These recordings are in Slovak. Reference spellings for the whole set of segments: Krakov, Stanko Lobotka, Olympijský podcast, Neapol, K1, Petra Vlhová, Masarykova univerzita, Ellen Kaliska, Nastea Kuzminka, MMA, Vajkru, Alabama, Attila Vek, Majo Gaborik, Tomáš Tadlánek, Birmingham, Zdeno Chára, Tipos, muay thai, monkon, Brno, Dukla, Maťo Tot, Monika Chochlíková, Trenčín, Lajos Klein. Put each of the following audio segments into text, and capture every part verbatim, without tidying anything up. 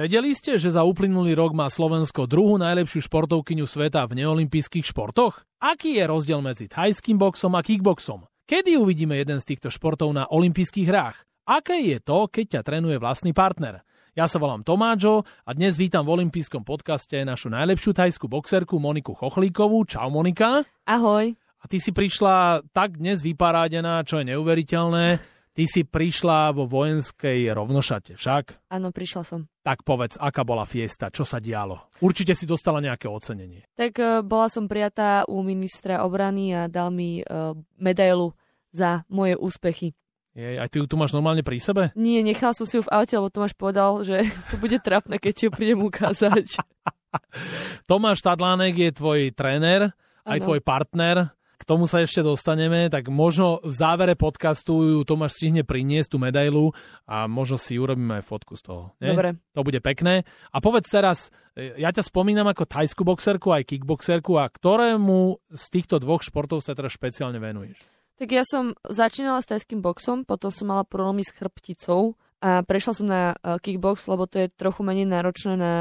Vedeli ste, že za uplynulý rok má Slovensko druhú najlepšiu športovkyňu sveta v neolympijských športoch? Aký je rozdiel medzi thajským boxom a kickboxom? Kedy uvidíme jeden z týchto športov na olympijských hrách? Aké je to, keď ťa trénuje vlastný partner? Ja sa volám Tomáčo a dnes vítam v olympijskom podcaste našu najlepšiu thajskú boxerku Moniku Chochlíkovú. Čau, Monika. Ahoj. A ty si prišla tak dnes vyparádená, čo je neuveriteľné. Ty si prišla vo vojenskej rovnošate, však? Áno, prišla som. Tak povedz, aká bola fiesta, čo sa dialo? Určite si dostala nejaké ocenenie. Tak bola som prijatá u ministra obrany a dal mi uh, medailu za moje úspechy. Jej, aj ty ju tu máš normálne pri sebe? Nie, nechal som si ju v aute, lebo Tomáš povedal, že to bude trápne, keď ti ju prídem ukázať. Tomáš Tadlánek je tvoj tréner, aj ano. Tvoj partner. K tomu sa ešte dostaneme, tak možno v závere podcastu Tomáš stihne priniesť tú medailu a možno si urobíme aj fotku z toho. Nie? Dobre. To bude pekné. A povedz teraz, ja ťa spomínam ako thajskú boxerku, aj kickboxerku, a ktorému z týchto dvoch športov sa teraz špeciálne venuješ? Tak ja som začínala s thajským boxom, potom som mala problémy s chrbticou a prešla som na kickbox, lebo to je trochu menej náročné na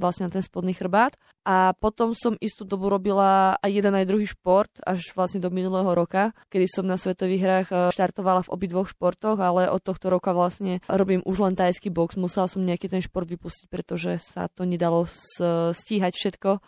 vlastne na ten spodný chrbát. A potom som istú dobu robila aj jeden aj druhý šport, až vlastne do minulého roka, kedy som na svetových hrách štartovala v obidvoch športoch, ale od tohto roka vlastne robím už len thajský box. Musela som nejaký ten šport vypustiť, pretože sa to nedalo stíhať všetko.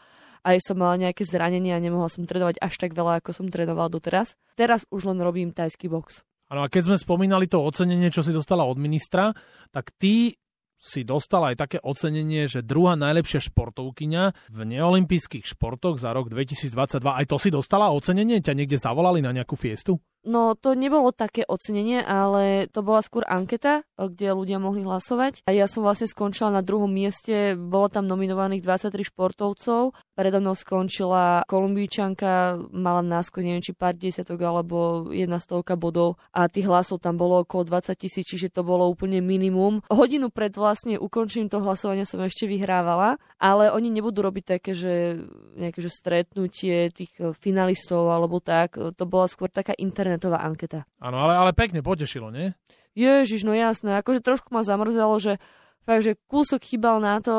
Aj som mala nejaké zranenia a nemohla som trénovať až tak veľa, ako som trénovala doteraz. Teraz už len robím thajský box. Áno, a keď sme spomínali to ocenenie, čo si dostala od ministra, tak ty si dostala aj také ocenenie, že druhá najlepšia športovkyňa v neolympijských športoch za rok dvetisícdvadsaťdva. Aj to si dostala ocenenie? Ťa niekde zavolali na nejakú fiestu? No, to nebolo také ocenenie, ale to bola skôr anketa, kde ľudia mohli hlasovať. A ja som vlastne skončila na druhom mieste, bolo tam nominovaných dvadsaťtri športovcov. Predo mnou skončila Kolumbíčanka, mala náskok, neviem, či pár desiatok alebo jedna stovka bodov a tých hlasov tam bolo okolo dvadsaťtisíc, čiže to bolo úplne minimum. Hodinu pred vlastne ukončením toho hlasovania som ešte vyhrávala, ale oni nebudú robiť také, že nejaké že stretnutie tých finalistov alebo tak. To bola skôr taká internetová anketa. Áno, ale, ale pekne potešilo, nie? Ježiš, no jasné, akože trošku ma zamrzelo, že fakt, že kúsok chýbal na to,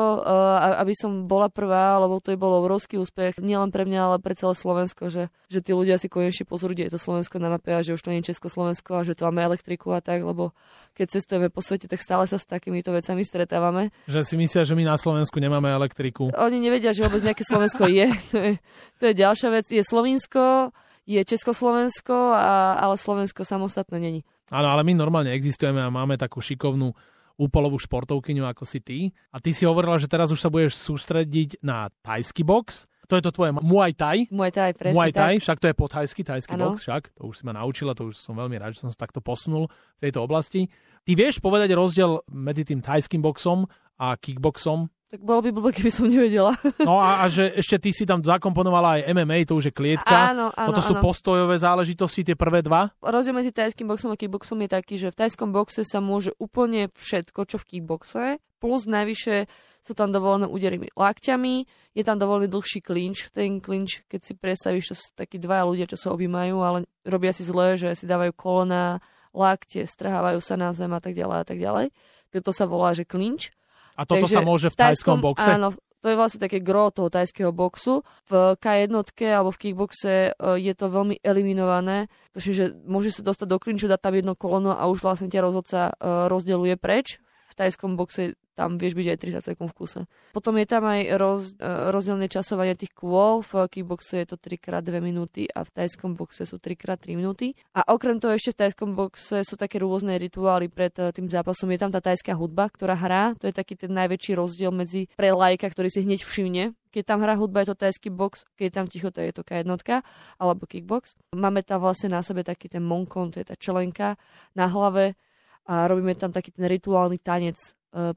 aby som bola prvá, lebo to je bol obrovský úspech, nielen pre mňa, ale pre celé Slovensko, že, že tí ľudia si konečne pozrú, kde je to Slovensko na mape a že už to nie je Československo a že tu máme elektriku a tak, lebo keď cestujeme po svete, tak stále sa s takýmito vecami stretávame. Že si myslia, že my na Slovensku nemáme elektriku. Oni nevedia, že vôbec nejaké Slovensko je. To je, to je ďalšia vec. Je Slovinsko, je Československo, a, ale Slovensko samostatné není. Áno, ale my normálne existujeme a máme takú šikovnú úpolovú športovkyňu ako si ty. A ty si hovorila, že teraz už sa budeš sústrediť na thajský box. To je to tvoje muay thai. Muay thai, presne muay thai, tak. Však to je po thajsky, thajský ano. Box, však. To už si ma naučila, to už som veľmi rád, že som sa takto posunul v tejto oblasti. Ty vieš povedať rozdiel medzi tým thajským boxom a kickboxom? Tak bolo by blbé, keby som nevedela. No a, a že ešte ty si tam zakomponovala aj em em á, to už je klietka. Áno, áno, toto áno. Sú postojové záležitosti, tie prvé dva. Rozdiel medzi thajským boxom a kickboxom je taký, že v thajskom boxe sa môže úplne všetko, čo v kickboxe, plus najvyššie sú tam dovolené údery lakťami, je tam dovolený dlhší klinč. Ten klinč, keď si predstavíš, to sú takí dvaja ľudia, čo sa objímajú, ale robia si zle, že si dávajú kolena, lakte, strhávajú sa na zem a tak ďalej a tak ďalej. To sa volá, že klinč. A toto Takže sa môže v thajskom boxe? Áno, to je vlastne také gro toho thajského boxu. V ká jedna alebo v kickboxe je to veľmi eliminované. Čiže môže sa dostať do klinču, dať tam jedno kolono a už vlastne ťa rozhodca rozdeľuje preč. V thajskom boxe tam vieš byť aj tridsať sekúnd v kuse. Potom je tam aj roz, rozdielne časovanie tých kôl. V kickboxe je to tri krát dve minúty a v thajskom boxe sú tri krát tri minúty. A okrem toho ešte v thajskom boxe sú také rôzne rituály pred tým zápasom. Je tam tá thajská hudba, ktorá hrá. To je taký ten najväčší rozdiel medzi pre lajka, ktorý si hneď všimne. Keď tam hrá hudba, je to thajský box, keď tam ticho, to je to ká jedna alebo kickbox. Máme tam vlastne na sebe taký ten monkon, to je tá čelenka na hlave a robíme tam taký ten rituálny tanec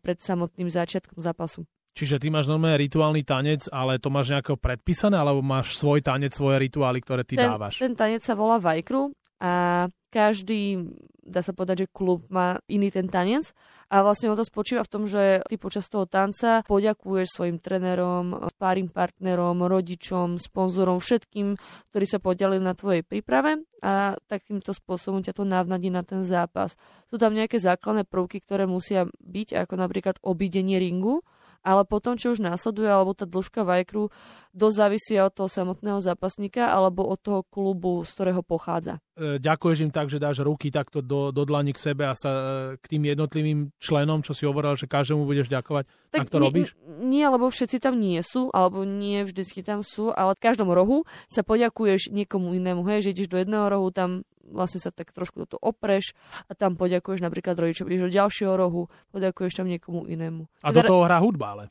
pred samotným začiatkom zápasu. Čiže ty máš normálne rituálny tanec, ale to máš nejako predpísané, alebo máš svoj tanec, svoje rituály, ktoré ty ten, dávaš? Ten tanec sa volá Vajkru a každý dá sa povedať, že klub má iný ten tanec a vlastne o to spočíva v tom, že ty počas toho tanca poďakuješ svojim trénerom, sparring partnerom, rodičom, sponzorom, všetkým, ktorí sa podielili na tvojej príprave a takýmto spôsobom ťa to navnadí na ten zápas. Sú tam nejaké základné prvky, ktoré musia byť, ako napríklad obídenie ringu, ale potom, čo už následuje, alebo tá dĺžka Vajkru, dosť závisia od toho samotného zápasníka alebo od toho klubu, z ktorého pochádza. Ďakuješ im tak, že dáš ruky takto do, do dlani k sebe a sa k tým jednotlivým členom, čo si hovoril, že každému budeš ďakovať, tak to robíš? Nie, lebo všetci tam nie sú, alebo nie vždycky tam sú, ale v každom rohu sa poďakuješ niekomu inému, hej, že ideš do jedného rohu, tam vlastne sa tak trošku do toho opreš a tam poďakuješ napríklad rodičom, ideš do ďalšieho rohu, poďakuješ tam niekomu inému. A do toho hrá hudba, ale?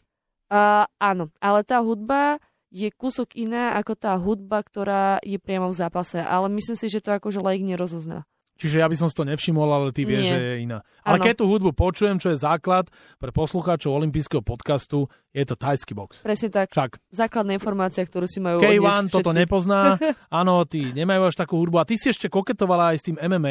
Uh, áno, ale tá hudba je kúsok iná ako tá hudba, ktorá je priamo v zápase, ale myslím si, že to akože laik nerozozná. Čiže ja by som si to nevšimol, ale ty vieš, že je iná. Ale ano. Keď tú hudbu počujem, čo je základ pre poslucháčov olympijského podcastu, je to thajský box. Presne tak. Však. Základná informácia, ktorú si majú odniesť všetci. K jeden toto nepozná. Áno, ty nemajú až takú hudbu. A ty si ešte koketovala aj s tým em em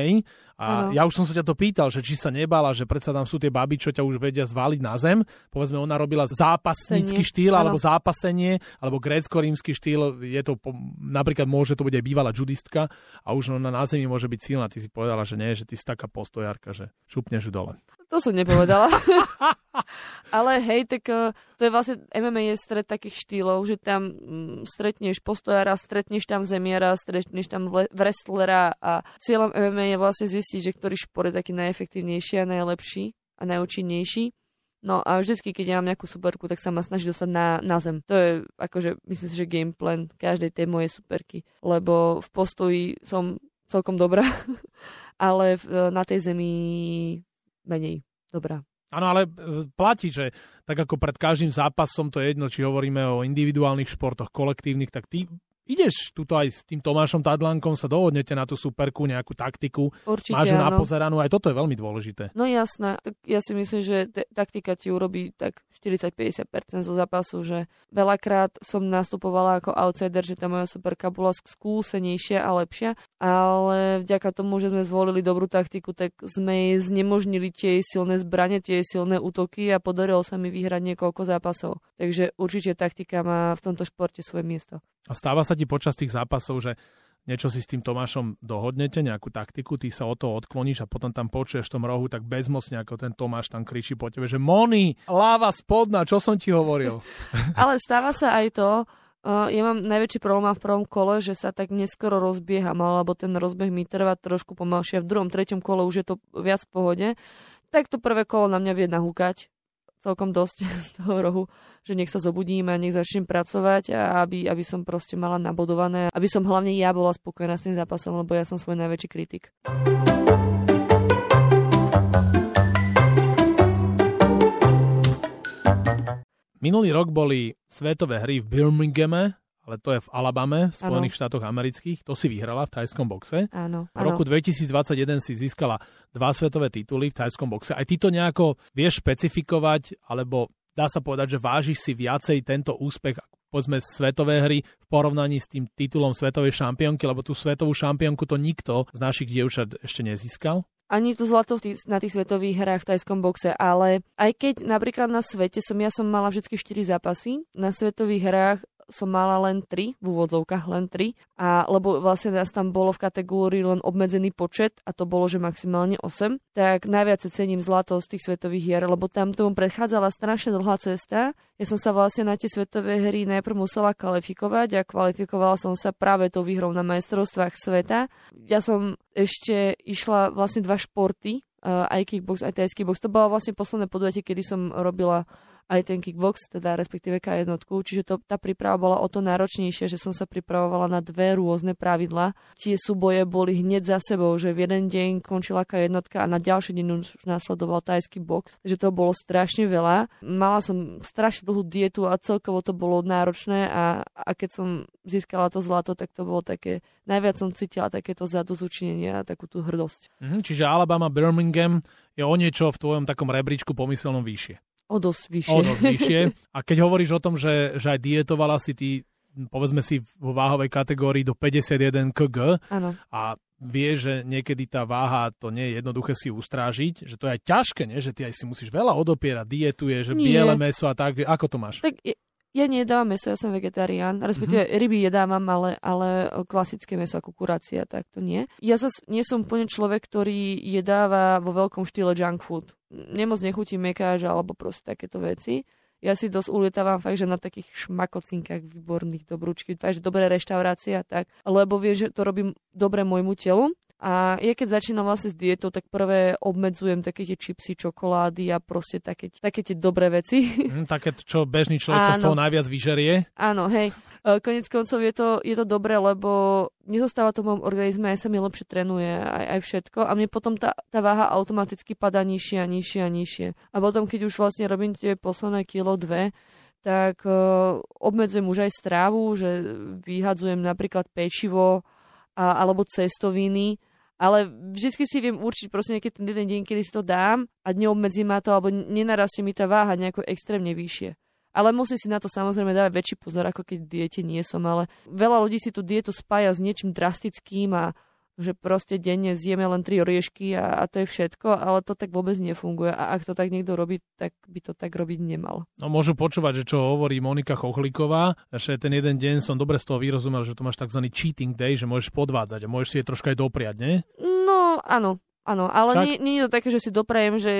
á. A ano. Ja už som sa ťa to pýtal, že či sa nebala, že predsa tam sú tie baby, čo ťa už vedia zvaliť na zem. Povedzme, ona robila zápasnícky štýl, ano. Alebo zápasenie, alebo grécko-rímsky štýl. Je to, napríklad môže to byť aj bývalá judistka a už ona na zemi môže byť silná. Ty si povedala, že nie, že ty si taká postojárka, že šupneš ju dole. To som nepovedala. Ale hej, tak to je vlastne, em em á je stret takých štýlov, že tam stretneš postojára, stretneš tam zemiara, stretneš tam wrestlera a cieľom em em á je vlastne zistiť, že ktorý šport je taký najefektívnejší a najlepší a najúčinnejší. No a vždycky, keď ja mám nejakú superku, tak sa ma snaží dostať na, na zem. To je akože, myslím si, že game plan každej tej mojej superky, lebo v postoji som celkom dobrá, ale na tej zemi menej dobrá. Áno, ale platí, že tak ako pred každým zápasom, to je jedno, či hovoríme o individuálnych športoch, kolektívnych, tak ty ideš tuto aj s tým Tomášom Tadlánkom, sa dohodnete na tú superku, nejakú taktiku. Určite, máš ju napozeranú, aj toto je veľmi dôležité. No jasné, tak ja si myslím, že t- taktika ti urobí tak štyridsať až päťdesiat percent zo zápasu, že veľakrát som nastupovala ako outsider, že tá moja superka bola skúsenejšia a lepšia, ale vďaka tomu, že sme zvolili dobrú taktiku, tak sme jej znemožnili tie silné zbrane, tie silné útoky a podarilo sa mi vyhrať niekoľko zápasov. Takže určite taktika má v tomto športe svoje miesto. A stáva sa ti počas tých zápasov, že niečo si s tým Tomášom dohodnete, nejakú taktiku, ty sa o to odkloníš a potom tam počuješ v tom rohu tak bezmocne, ako ten Tomáš tam kričí po tebe, že Moni, láva spodná, čo som ti hovoril. Ale stáva sa aj to, uh, ja mám najväčší problém v prvom kole, že sa tak neskoro rozbieham, alebo ten rozbeh mi trvá trošku pomalšie. V druhom, treťom kole už je to viac v pohode. Tak to prvé kolo na mňa vie nahúkať celkom dosť z toho rohu, že nech sa zobudím a nech začnem pracovať a aby, aby som proste mala nabodované, aby som hlavne ja bola spokojná s tým zápasom, lebo ja som svoj najväčší kritik. Minulý rok boli svetové hry v Birminghame, ale to je v Alabame, v Spojených štátoch amerických. To si vyhrala v thajskom boxe. Áno, áno. V roku dvetisícdvadsaťjeden si získala dva svetové tituly v thajskom boxe. Aj ty to nejako vieš špecifikovať, alebo dá sa povedať, že vážiš si viacej tento úspech, povedzme, svetové hry v porovnaní s tým titulom svetovej šampiónky, lebo tú svetovú šampiónku to nikto z našich dievčat ešte nezískal? Ani to zlato na tých svetových hrách v thajskom boxe, ale aj keď napríklad na svete som, ja som mala všetky štyri zápasy, na svetových hrách som mala len tri, v úvodzovkách len tri, a, lebo vlastne nás tam bolo v kategórii len obmedzený počet a to bolo, že maximálne osem, tak najviac cením zlato z tých svetových hier, lebo tam tomu predchádzala strašne dlhá cesta. Ja som sa vlastne na tie svetové hry najprv musela kvalifikovať a kvalifikovala som sa práve tou výhrou na majstrovstvách sveta. Ja som ešte išla vlastne dva športy, aj kickbox, aj thajský box. To bolo vlastne posledné podujatie, kedy som robila aj ten kickbox, teda respektíve ká jeden, čiže to, tá príprava bola o to náročnejšia, že som sa pripravovala na dve rôzne pravidlá. Tie súboje boli hneď za sebou, že v jeden deň končila ká jedna a na ďalší deň už následoval thajský box, takže toho bolo strašne veľa. Mala som strašne dlhú dietu a celkovo to bolo náročné a, a keď som získala to zlato, tak to bolo také, najviac som cítila takéto zadozučinenie a takú tú hrdosť. Mhm, čiže Alabama, Birmingham je o niečo v tvojom takom rebríčku pomyselnom vyššie. O dosť vyššie. O dosť vyššie. A keď hovoríš o tom, že, že aj dietovala si ty, povedzme si, v váhovej kategórii do päťdesiatjeden kilogramov, áno. A vie, že niekedy tá váha, to nie je jednoduché si ustrážiť, že to je aj ťažké, nie? Že ty aj si musíš veľa odopierať, dietuje, že nie. Biele mäso a tak. Ako to máš? Tak je, ja nejedávam mäso, ja som vegetarián, respektíve mm-hmm. ryby jedávam, ale, ale klasické mäso ako kurácia, tak to nie. Ja zase nie som úplne človek, ktorý jedáva vo veľkom štýle junk food. Nemoc nechutí mekáž alebo proste takéto veci. Ja si dosť ulietávam fakt, že na takých šmakocinkách výborných dobrúčky, takže dobré reštaurácie a tak, lebo vie, že to robím dobre môjmu telu. A ja keď začínam vlastne s dietou, tak prvé obmedzujem také tie čipsy, čokolády a proste také, také tie dobré veci. Mm, také, čo bežný človek sa z toho najviac vyžerie. Áno, hej. Koniec koncov je to, je to dobré, lebo nezostáva to v mojom organizme, aj sa mi lepšie trénuje, aj, aj všetko. A mne potom tá, tá váha automaticky padá nižšie a nižšie a nižšie. A potom, keď už vlastne robím tie posledné kilo, dve, tak uh, obmedzujem už aj strávu, že vyhadzujem napríklad pečivo a, alebo cestoviny. Ale vždycky si viem určiť proste nejaký ten jeden deň, kedy si to dám a neobmedzí ma to, alebo nenarastie mi tá váha nejako extrémne vyššie. Ale musím si na to samozrejme dávať väčší pozor, ako keď diete nie som, ale veľa ľudí si tú dietu spája s niečím drastickým a že proste denne zjeme len tri oriešky a, a to je všetko, ale to tak vôbec nefunguje a ak to tak niekto robí, tak by to tak robiť nemal. No môžu počúvať, že čo hovorí Monika Chochlíková, že ten jeden deň som dobre z toho vyrozumel, že to máš takzvaný cheating day, že môžeš podvádzať a môžeš si je trošku aj dopriať, nie? No áno, áno, ale nie, nie je to také, že si doprajem, že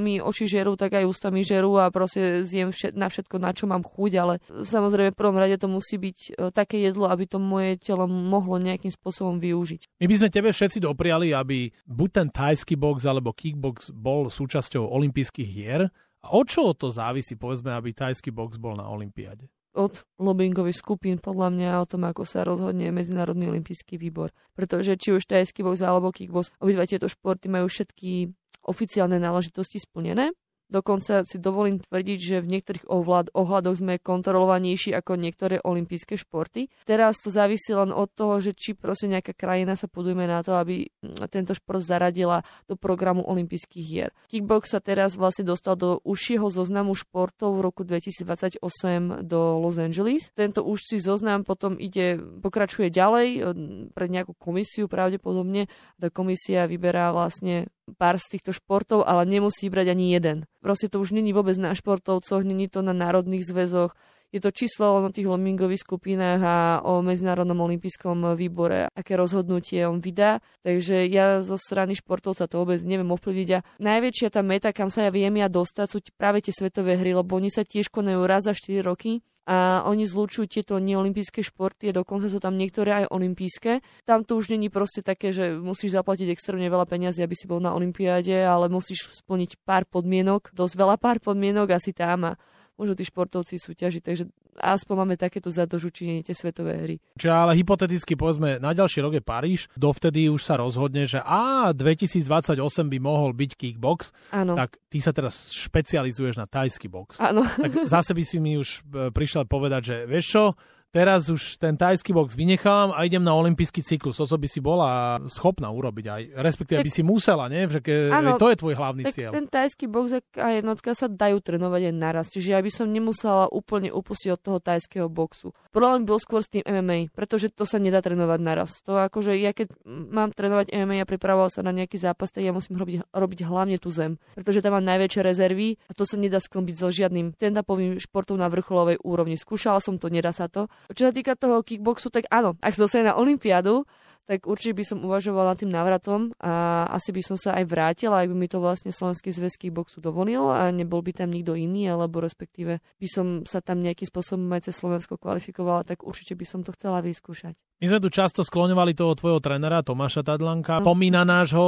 mi oči žerú, tak aj ústa mi žerú a proste zjem všet, na všetko, na čo mám chuť, ale samozrejme v prvom rade to musí byť také jedlo, aby to moje telo mohlo nejakým spôsobom využiť. My by sme tebe všetci dopriali, aby buď ten thajský box alebo kickbox bol súčasťou olympijských hier. A od čoho to závisí, povedzme, aby thajský box bol na olympiáde? Od lobbyingových skupín, podľa mňa, o tom, ako sa rozhodne Medzinárodný olympijský výbor. Pretože či už thajský box alebo kickbox, obidva tieto športy majú všetky oficiálne náležitosti splnené. Dokonca si dovolím tvrdiť, že v niektorých ohľadoch sme kontrolovanejší ako niektoré olympijské športy. Teraz to závisí len od toho, že či proste nejaká krajina sa podujme na to, aby tento šport zaradila do programu olympijských hier. Kickbox sa teraz vlastne dostal do užšieho zoznamu športov v roku dvetisícdvadsaťosem do Los Angeles. Tento užší zoznam potom ide, pokračuje ďalej pred nejakú komisiu pravdepodobne. Tá komisia vyberá vlastne pár z týchto športov, ale nemusí brať ani jeden. Proste to už není vôbec na športovcoch, není to na národných zväzoch. Je to číslo o tých lomingových skupinách a o Medzinárodnom olympijskom výbore, aké rozhodnutie on vydá. Takže ja zo strany športovca to vôbec neviem ovplyvniť. A najväčšia tá meta, kam sa ja viem ja dostať, sú práve tie svetové hry, lebo oni sa tiež konajú raz za štyri roky. A oni zlučujú tieto neolimpijské športy a dokonca sú tam niektoré aj olympijské. Tam to už není proste také, že musíš zaplatiť extrémne veľa peňazí, aby si bol na olympiáde, ale musíš splniť pár podmienok, dosť veľa pár podmienok asi tam a môžu tí športovci súťažiť, takže aspoň máme takéto zadožučinenie, tie svetové hry. Čiže ale hypoteticky, povedzme, na ďalší rok je Paríž, dovtedy už sa rozhodne, že á, dvetisícdvadsaťosem by mohol byť kickbox, áno. Tak ty sa teraz špecializuješ na thajský box. Áno. Tak zase by si mi už prišla povedať, že vieš čo, teraz už ten thajský box vynechám a idem na olympijský cyklus. Toto by si bola schopná urobiť aj, respektíve tak, by si musela, nie? Že ke, áno, to je tvoj hlavný tak cieľ. Ten thajský box a jednotka sa dajú trénovať aj naraz, čiže ja by som nemusela úplne upustiť od toho thajského boxu. Problém bol skôr s tým em em á, pretože to sa nedá trénovať naraz. To akože ja keď mám trénovať em em á a pripravoval sa na nejaký zápas, tak ja musím robiť, robiť hlavne tú zem, pretože tam mám najväčšie rezervy a to sa nedá sklbiť so žiadnym tendapovým športom na vrcholovej úrovni. Skúšala som to, nedá sa to. Čo sa týka toho kickboxu, tak áno, ak sa dostane na olympiádu, tak určite by som uvažovala tým návratom a asi by som sa aj vrátila, ak by mi to vlastne Slovenský zväz kickboxu dovolil a nebol by tam nikto iný, alebo respektíve by som sa tam nejakým spôsobom aj cez Slovensko kvalifikovala, tak určite by som to chcela vyskúšať. My sme tu často skloňovali toho tvojho trénera Tomáša Tadlanka. Pomína nášho,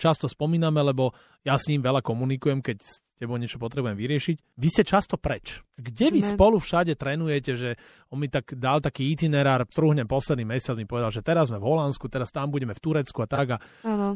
často spomíname, lebo ja s ním veľa komunikujem, keď s tebou niečo potrebujem vyriešiť. Vy ste často preč. Kde vy sme... spolu všade trénujete, že on mi tak dal taký itinerár, trúhnem posledný mesiac, mi povedal, že teraz sme v Holandsku, teraz tam budeme v Turecku a tak. A,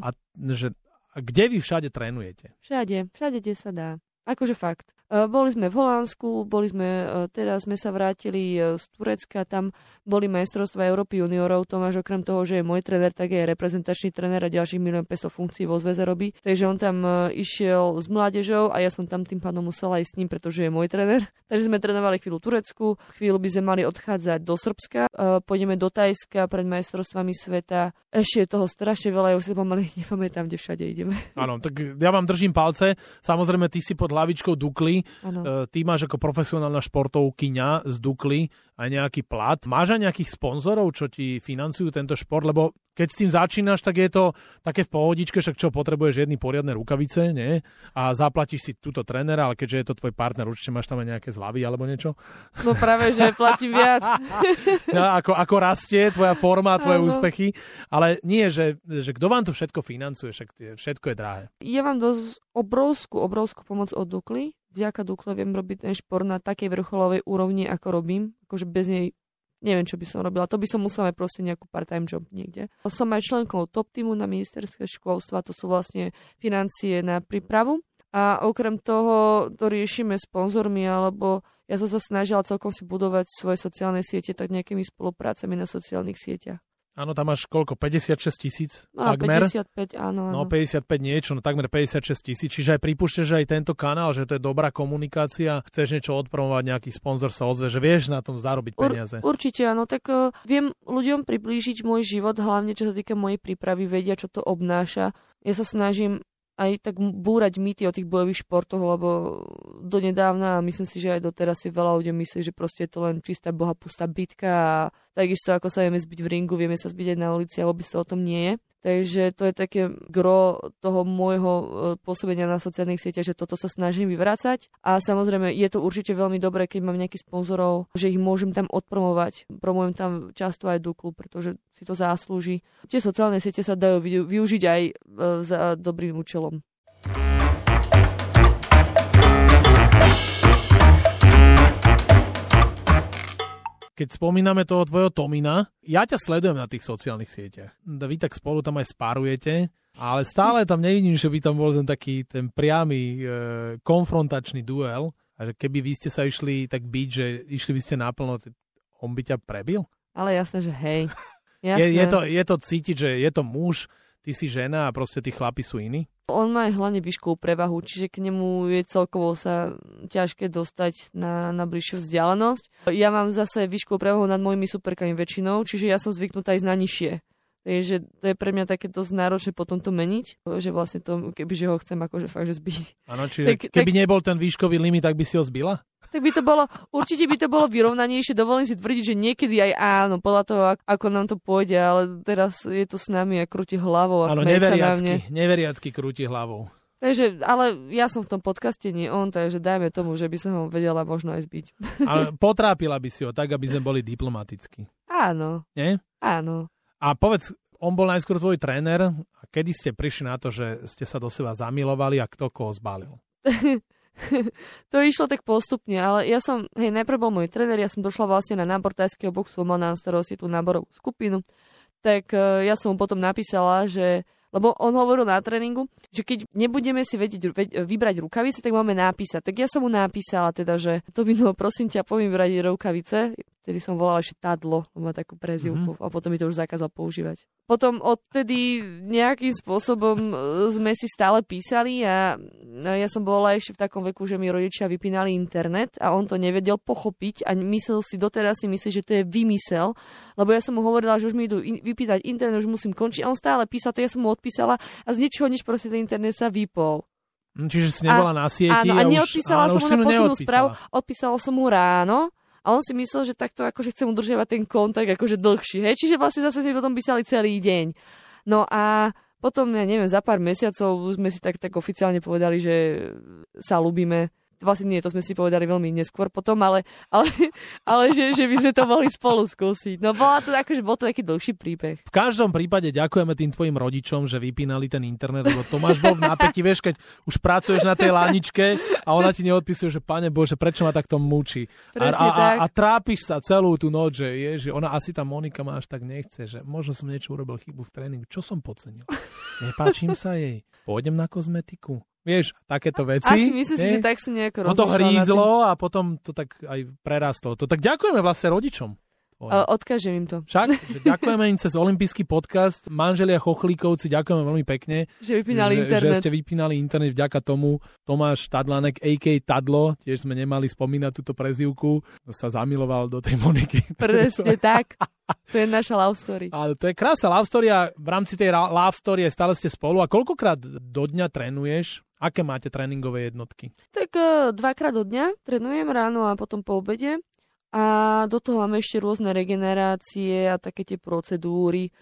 a, že, a kde vy všade trénujete? Všade, všade, kde sa dá. Akože fakt. Boli sme v Holandsku, boli sme, teraz sme sa vrátili z Turecka, tam boli majstrovstvá Európy juniorov. Tomáš okrem toho, že je môj tréner, tak je reprezentačný tréner a ďalších milión päťsto funkcií vo zväze robí. Takže on tam išiel s mládežou a ja som tam tým pádom musela ísť s ním, pretože je môj tréner. Takže sme trénovali chvíľu Turecku, chvíľu by sme mali odchádzať do Srbska, pôjdeme do Tajska pred majstrovstvami sveta. Ešte je toho strašne veľa, ja už si pomaly nepamätám, kde všade ideme. Áno, tak ja vám držím palce. Samozrejme, ty si pod hlavičkou Dukly. Ano. Ty máš ako profesionálna športovkyňa z Dukly aj nejaký plat. Máš aj nejakých sponzorov, čo ti financujú tento šport? Lebo keď s tým začínaš, tak je to také v pohodičke, však čo potrebuješ, jedny poriadne rukavice, nie? A zaplatíš si túto trénera, ale keďže je to tvoj partner, určite máš tam aj nejaké zľavy alebo niečo? No práve, že platím viac. Ja, ako, ako rastie tvoja forma, tvoje ano. Úspechy. Ale nie, že, že kto vám to všetko financuje, však všetko je drahé. Ja vám dosť obrovskú, obrovskú pomoc od Dukly. Vďaka Dukle viem robiť ten šport na takej vrcholovej úrovni, ako robím. Akože bez nej neviem, čo by som robila. To by som musela mať proste nejakú part-time job niekde. Som aj členkou top týmu na ministerstve školstva. To sú vlastne financie na prípravu. A okrem toho to riešime sponzormi, alebo ja som sa snažila celkom si budovať svoje sociálne siete tak nejakými spoluprácami na sociálnych sieťach. Áno, tam máš koľko? päťdesiatšesť tisíc? No, takmer. päťdesiatpäť, áno, áno. No, päťdesiatpäť niečo, no takmer päťdesiatšesť tisíc. Čiže aj pripúšte, že aj tento kanál, že to je dobrá komunikácia, chceš niečo odpromovať, nejaký sponzor sa ozve, že vieš na tom zarobiť peniaze. Ur, určite áno, tak uh, viem ľuďom priblížiť môj život, hlavne čo sa týka mojej prípravy, vedia, čo to obnáša. Ja sa snažím aj tak búrať mýty o tých bojových športoch, lebo donedávna, a myslím si, že aj doteraz si veľa ľudí myslí, že proste je to len čistá bohapustá bitka a takisto ako sa vieme zbiť v ringu, vieme sa zbiť aj na ulici a vôbec to o tom nie je. Takže to je také gro toho môjho pôsobenia na sociálnych sieťach, že toto sa snažím vyvracať. A samozrejme, je to určite veľmi dobré, keď mám nejakých sponzorov, že ich môžem tam odpromovať. Promujem tam často aj Duklu, pretože si to zaslúži. Tie sociálne siete sa dajú využiť aj za dobrým účelom. Keď spomíname toho tvojho Tomina, ja ťa sledujem na tých sociálnych sieťach. Vy tak spolu tam aj spárujete, ale stále tam nevidím, že by tam bol ten taký ten priamy e, konfrontačný duel. A že keby vy ste sa išli tak byť, že išli by ste naplno, on by ťa prebil? Ale jasné, že hej. Jasné. Je, je, to, je to cítiť, že je to muž, ty si žena a proste tí chlapi sú iní? On má hlavne výškovú prevahu, čiže k nemu je celkovo sa ťažké dostať na, na bližšiu vzdialenosť. Ja mám zase výškovú prevahu nad mojimi superkami väčšinou, čiže ja som zvyknutá ísť na nižšie. Takže to je pre mňa také dosť náročné potom to meniť, že vlastne to, kebyže ho chcem akože fakt, že zbiť. Áno, čiže tak, keby tak... nebol ten výškový limit, tak by si ho zbila? Tak by to bolo, určite by to bolo vyrovnanejšie, dovolím si tvrdiť, že niekedy aj áno, podľa toho, ako nám to pôjde, ale teraz je to s nami a krúti hlavou a smeje sa na mne. Áno, neveriacky krúti hlavou. Takže, ale ja som v tom podcaste, nie on, takže dajme tomu, že by som ho vedela možno aj zbiť. Ale potrápila by si ho tak, aby sme boli diplomatickí. Áno. Nie? Áno. A povedz, on bol najskôr tvoj tréner a kedy ste prišli na to, že ste sa do seba zamilovali a kto koho zbalil? To išlo tak postupne, ale ja som, hej, najprv bol môj tréner, ja som došla vlastne na nábor tajského boxu, on mal na starosti tú náborovú skupinu, tak ja som mu potom napísala, že, lebo on hovoril na tréningu, že keď nebudeme si vedieť vybrať rukavice, tak máme napísať. Tak ja som mu napísala teda, že to vino, prosím ťa, poviem vybrať rukavice, vtedy som volala ešte Tadlo, on má takú prezývku mm-hmm. a potom mi to už zakázal používať. Potom odtedy nejakým spôsobom sme si stále písali a ja som bola ešte v takom veku, že mi rodičia vypínali internet a on to nevedel pochopiť a myslel si, doteraz si myslí, že to je vymysel, lebo ja som mu hovorila, že už mi idú in- vypýtať internet, už musím končiť a on stále písal, to ja som mu odpísala a z ničoho nič proste ten internet sa vypol. Čiže si nebola a, na sieti. Áno, a, a neodpísala už, som mu na poslednú správu, odpísala som mu ráno. A on si myslel, že takto akože chcem udržiavať ten kontakt akože dlhší. Hej? Čiže vlastne zase sme potom písali celý deň. No a potom, ja neviem, za pár mesiacov sme si tak, tak oficiálne povedali, že sa ľúbime. Vlastne nie, to sme si povedali veľmi neskôr potom, ale, ale, ale že, že by sme to mohli spolu skúsiť. No bola to akože, bol to taký dlhší príbeh. V každom prípade ďakujeme tým tvojim rodičom, že vypínali ten internet, lebo Tomáš bol v napätí, vieš, keď už pracuješ na tej laničke a ona ti neodpisuje, že pane Bože, prečo ma takto múči. A, a, a, a trápiš sa celú tú noč, že je, že ona asi tá Monika ma až tak nechce, že možno som niečo urobil chybu v tréningu. Čo som podcenil? Nepáčim sa jej. Pôjdem na kozmetiku. vieš, takéto veci. Asi myslím si, že tak si nejako rozmýšľal. No to hrízlo a potom to tak aj prerastlo. To tak ďakujeme vlastne rodičom. Odkážem im to. Však, ďakujeme im cez Olympijský podcast. Manželia Chochlíkovci, ďakujeme veľmi pekne. Že vypínali že, internet. Že ste vypínali internet vďaka tomu. Tomáš Tadlánek, á ká Tadlo, tiež sme nemali spomínať túto prezývku, sa zamiloval do tej Moniky. Presne tak. To je naša love story. A to je krásna love story a v rámci tej love story stále ste spolu. A koľkokrát do dňa trénuješ? Aké máte tréningové jednotky? Tak dvakrát do dňa trénujem, ráno a potom po obede. A do toho máme ešte rôzne regenerácie a také tie procedúry.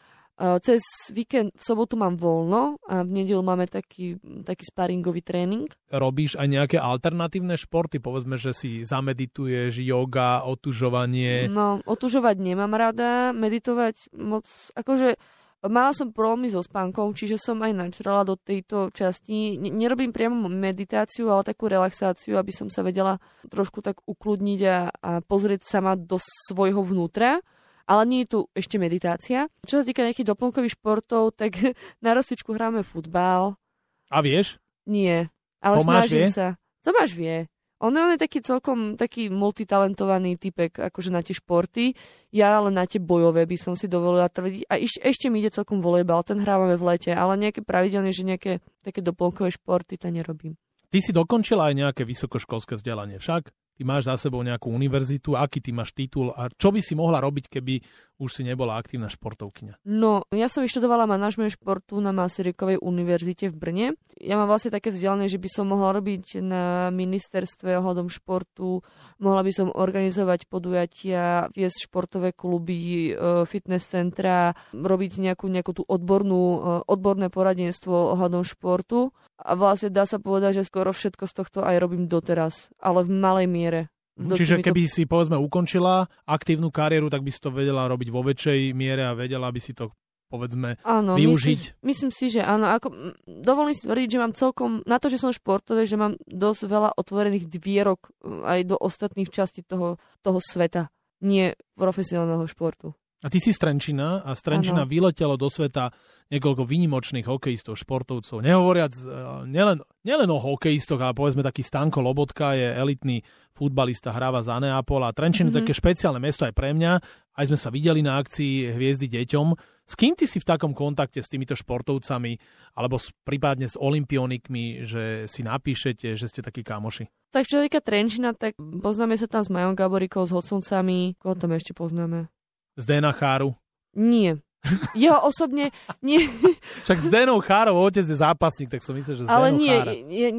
Cez víkend, v sobotu mám voľno a v nedeľu máme taký, taký sparingový tréning. Robíš aj nejaké alternatívne športy? Povedzme, že si zamedituješ, yoga, otužovanie. No, otužovať nemám rada, meditovať moc, akože mala som problémy so spánkom, čiže som aj načrala do tejto časti. Nerobím priamo meditáciu, ale takú relaxáciu, aby som sa vedela trošku tak ukludniť a, a pozrieť sama do svojho vnútra. Ale nie je tu ešte meditácia. Čo sa týka nejakých doplnkových športov, tak na rozcvičku hráme futbal. A vieš? Nie, ale Tomáš snažím vie? sa. Tomáš vie. On, on je taký celkom taký multitalentovaný typek akože na tie športy. Ja ale na tie bojové by som si dovolila tvrdiť. A iš, ešte mi ide celkom volejbal, ten hrávame v lete, ale nejaké pravidelné, že nejaké také doplnkové športy, to nerobím. Ty si dokončila aj nejaké vysokoškolské vzdelanie však? Ty máš za sebou nejakú univerzitu, aký ty máš titul a čo by si mohla robiť, keby už si nebola aktívna športovkyňa? No, ja som vyštudovala manažment športu na Masarykovej univerzite v Brne. Ja mám vlastne také vzdelanie, že by som mohla robiť na ministerstve ohľadom športu, mohla by som organizovať podujatia, viesť športové kluby, fitness centra, robiť nejakú, nejakú tú odbornú, odborné poradenstvo ohľadom športu. A vlastne dá sa povedať, že skoro všetko z tohto aj robím doteraz, ale v malej miere. Do Čiže keby to... si, povedzme, ukončila aktívnu kariéru, tak by si to vedela robiť vo väčšej miere a vedela by si to, povedzme, áno, využiť. Myslím, myslím si, že áno. Ako, dovolím si tvrdiť, že mám celkom, na to, že som športový, že mám dosť veľa otvorených dvierok aj do ostatných častí toho, toho sveta, nie profesionálneho športu. A ty si z Trenčína a z Trenčína ano. Vyletelo do sveta niekoľko výnimočných hokejistov, športovcov. Nehovoriac nielen, nielen o hokejistoch, ale povedzme taký Stanko Lobotka je elitný futbalista, hráva za Neapol a Trenčín mm-hmm. je také špeciálne mesto aj pre mňa. Aj sme sa videli na akcii Hviezdy deťom. S kým ty si v takom kontakte s týmito športovcami alebo s, prípadne s olimpionikmi, že si napíšete, že ste takí kámoši? Tak čo sa týka Trenčína, tak poznáme sa tam s Majom Gaborikou, s Hodsoncami. Koho tam ešte poznáme? Zdena Cháru? Nie. Ja osobne... Nie. Však Zdenou Chárov otec je zápasník, tak som myslel, že Zdenu Chára. Ale nie, ja,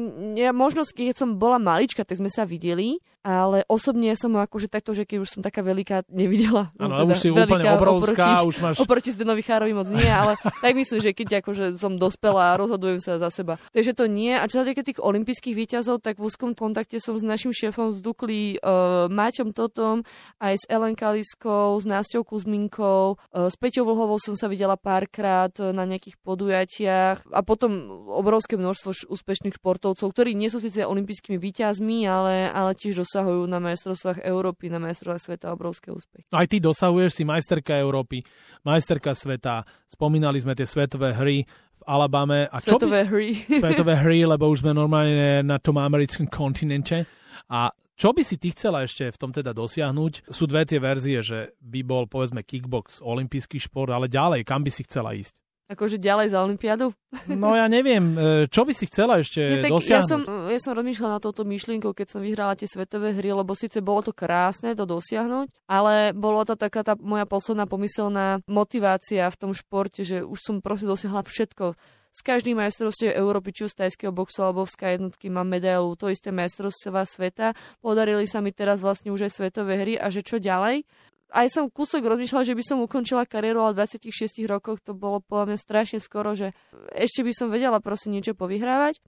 ja možno, keď som bola malička, tak sme sa videli, ale osobne som akože takto, že keď už som taká veľká, nevidela. Áno, teda, už si veľká, úplne obrovská, oproti, už máš... Oproti Zdenovi Chárovi moc nie, ale tak myslím, že keď akože som dospela a rozhodujem sa za seba. Takže to nie. A čo sa týka tých olympijských výťazov, tak v úzkom kontakte som s našim šéfom z Dukly, uh, Maťom Totom, aj s Ellen Kaliskou, s Nasteou Kuzminkou, uh, s Peťou Vlhovou som sa videla párkrát na nejakých podujatiach a potom obrovské množstvo úspešných športovcov, ktorí nie sú síce olympijskými víťazmi, ale, ale tiež dosahujú na majstrovstvách Európy, na majstrovstvách sveta obrovské úspechy. Aj ty dosahuješ, si majsterka Európy, majsterka sveta. Spomínali sme tie svetové hry v Alabame. A svetové čo by... hry. Svetové hry, lebo už sme normálne na tom americkom kontinente. A čo by si ty chcela ešte v tom teda dosiahnuť? Sú dve tie verzie, že by bol povedzme kickbox, olympijský šport, ale ďalej, kam by si chcela ísť? Akože ďalej za olympiádu? No ja neviem, čo by si chcela ešte ja, dosiahnuť? Ja som, ja som rozmýšľala na touto myšlienkou, keď som vyhrala tie svetové hry, lebo síce bolo to krásne to dosiahnuť, ale bola to taká tá moja posledná pomyselná motivácia v tom športe, že už som proste dosiahla všetko. Z každým majstrovstiev Európy, či z tajského boxu alebo z ká jedna mám medailu, to isté majstrovstvá sveta. Podarili sa mi teraz vlastne už aj svetové hry a že čo ďalej? Aj som kúsok rozmýšľala, že by som ukončila kariéru, ale v dvadsiatich šiestich rokoch to bolo podľa mňa strašne skoro, že ešte by som vedela proste niečo povyhrávať.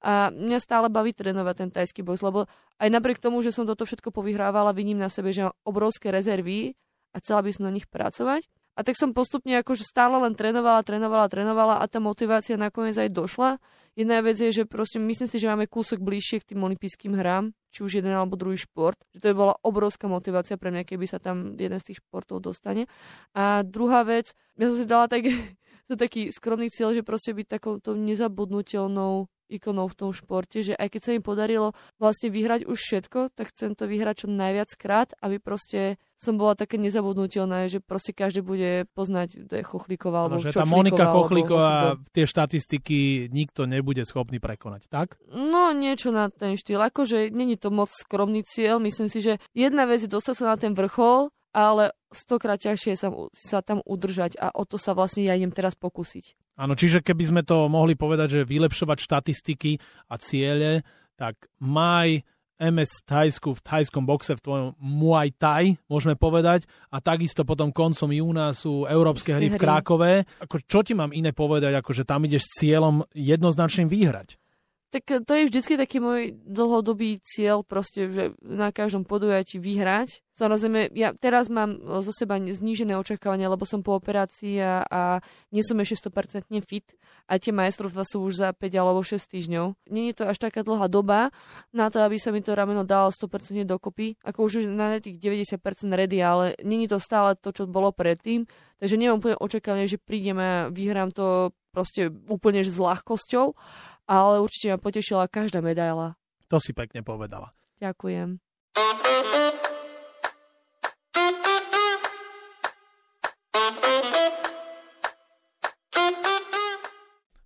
A mňa stále baví trénovať ten tajský box, lebo aj napriek tomu, že som toto všetko povyhrávala, vidím na sebe, že mám obrovské rezervy a chcela by som na nich pracovať. A tak som postupne akože stále len trénovala, trénovala, trénovala a tá motivácia nakoniec aj došla. Jedna vec je, že proste myslím si, že máme kúsok bližšie k tým olympijským hrám, či už jeden alebo druhý šport. Že to by bola obrovská motivácia pre mňa, keby sa tam jeden z tých športov dostane. A druhá vec, ja som si dala tak, taký skromný cieľ, že proste byť takouto nezabudnutelnou ikonou v tom športe, že aj keď sa im podarilo vlastne vyhrať už všetko, tak chcem to vyhrať čo najviac krát, aby proste som bola také nezabudnutelná, že proste každý bude poznať Chochlíková alebo Čočlíková. Tá Monika Chochlíková, tie štatistiky nikto nebude schopný prekonať, tak? No niečo na ten štýl, akože není to moc skromný cieľ, myslím si, že jedna vec je dostať sa na ten vrchol, ale stokrát ťažšie sa, sa tam udržať a o to sa vlastne ja idem teraz pokúsiť. Áno, čiže keby sme to mohli povedať, že vylepšovať štatistiky a ciele, tak maj em es v Thajsku, v thajskom boxe, v tvojom muay thai, môžeme povedať, a takisto potom koncom júna sú európske hry v Krakove. Ako, čo ti mám iné povedať, ako že tam ideš s cieľom jednoznačným vyhrať? Tak to je vždycky taký môj dlhodobý cieľ, proste, že na každom podujatí vyhrať. Samozrejme, ja teraz mám zo seba znížené očakávania, lebo som po operácii a, a nie som ešte sto percent fit a tie majstrovstvá sú už za päť alebo šesť týždňov. Nie je to až taká dlhá doba na to, aby sa mi to rameno dalo sto percent dokopy, ako už na tých deväťdesiat percent ready, ale nie je to stále to, čo bolo predtým, takže nemám úplne očakávanie, že prídem a vyhrám to proste úplne s ľahkosťou, ale určite ma potešila každá medaila. To si pekne povedala. Ďakujem.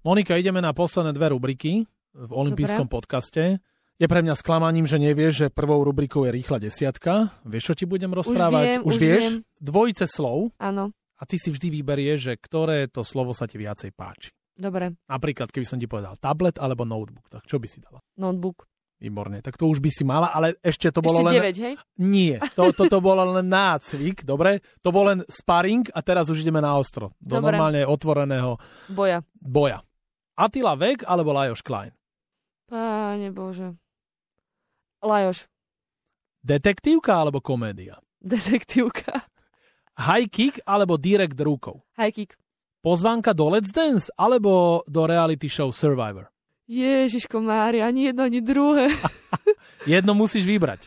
Monika, ideme na posledné dve rubriky v olympijskom podcaste. Je pre mňa sklamaním, že nevieš, že prvou rubrikou je rýchla desiatka. Vieš, čo ti budem rozprávať? Už, viem, už, už vieš? Viem. Dvojice slov. Áno. A ty si vždy vyberieš, že ktoré to slovo sa ti viacej páči. Dobre. Napríklad, keby som ti povedal tablet alebo notebook, tak čo by si dala? Notebook. Výborne, tak to už by si mala, ale ešte to bolo ešte len... Ešte deväť, hej? Nie, toto to, to bolo len nácvik, dobre? To bol len sparing a teraz už ideme na ostro. Do dobre. Normálne otvoreného... Boja. Boja. Attila Vek alebo Lajos Klein? Páne Bože. Lajos. Detektívka alebo komédia? Detektívka. High kick alebo direct rukou? High kick. Pozvánka do Let's Dance alebo do reality show Survivor? Ježiško Mária, ani jedno, ani druhé. Jedno musíš vybrať.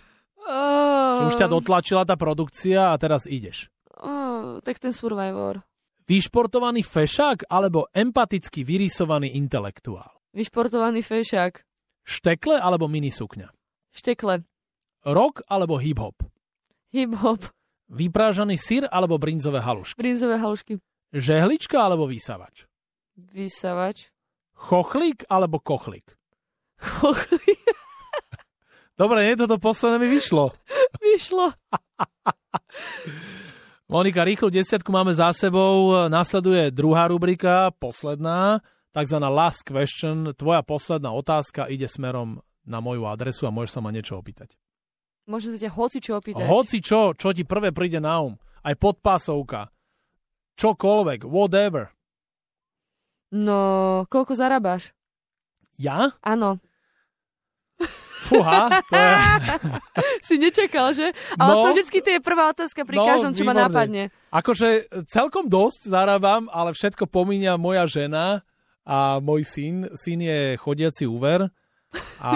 Oh. Už ťa dotlačila tá produkcia a teraz ideš. Oh, tak ten Survivor. Vyšportovaný fešák alebo empaticky vyrysovaný intelektuál? Vyšportovaný fešák. Štekle alebo minisukňa? Štekle. Rock alebo hip-hop? Hip-hop. Vyprážaný syr alebo brinzové halušky? Brinzové halušky. Žehlička alebo vysavač? Vysavač. Chochlík alebo kochlík? Chochlík. Dobre, nie, toto posledné mi vyšlo. Vyšlo. Monika, rýchlu desiatku máme za sebou. Nasleduje druhá rubrika, posledná, takzvaná last question. Tvoja posledná otázka ide smerom na moju adresu a môžeš sa ma niečo opýtať. Môžete ťa hocičo opýtať. Hocičo, čo ti prvé príde na um. Aj podpásovka. Čokoľvek, whatever. No, koľko zarábáš? Ja? Áno. Fúha. To je... Si nečakal, že? Ale no, to vždycky to je prvá otázka pri no, každom, čo výborné. Ma nápadne. Akože celkom dosť zarábam, ale všetko pomíňa moja žena a môj syn. Syn je chodiaci úver a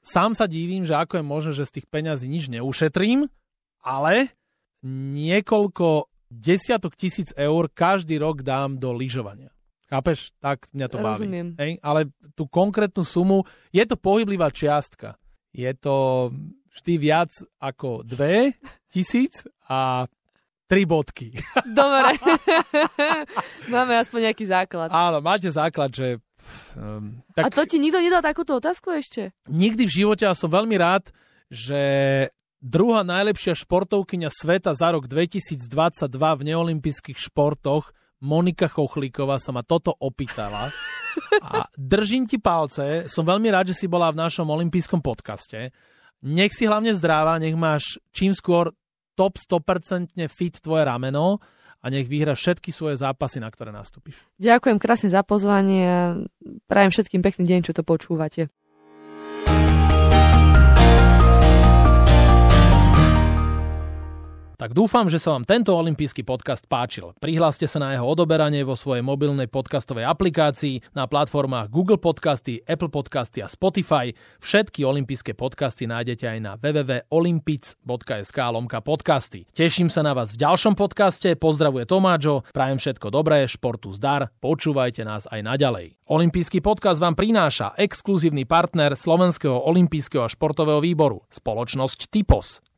sám sa divím, že ako je možné, že z tých peňazí nič neušetrím, ale niekoľko desiatok tisíc eur každý rok dám do lyžovania. Chápeš? Tak mňa to baví. Hej? Ale tú konkrétnu sumu, je to pohyblivá čiastka. Je to vždy viac ako dve tisíc a tri bodky. Dobre. Máme aspoň nejaký základ. Áno, máte základ, že... Um, tak... A to ti nikto nedal takúto otázku ešte? Nikdy v živote a som veľmi rád, že... Druhá najlepšia športovkyňa sveta za rok dvetisícdvadsaťdva v neolympijských športoch, Monika Chochlíková, sa ma toto opýtala. A držím ti palce, som veľmi rád, že si bola v našom olympijskom podcaste. Nech si hlavne zdravá, nech máš čím skôr top sto percent fit tvoje rameno a nech vyhráš všetky svoje zápasy, na ktoré nastúpiš. Ďakujem krásne za pozvanie a prajem všetkým pekný deň, čo to počúvate. Tak dúfam, že sa vám tento olympijský podcast páčil. Prihláste sa na jeho odoberanie vo svojej mobilnej podcastovej aplikácii na platformách Google Podcasty, Apple Podcasty a Spotify. Všetky olympijské podcasty nájdete aj na www bodka olympic bodka es ká lomka podcasty. Teším sa na vás v ďalšom podcaste. Pozdravuje Tomáčo, prajem všetko dobré, športu zdar, počúvajte nás aj naďalej. Olympijský podcast vám prináša exkluzívny partner Slovenského olympijského a športového výboru, spoločnosť Tipos.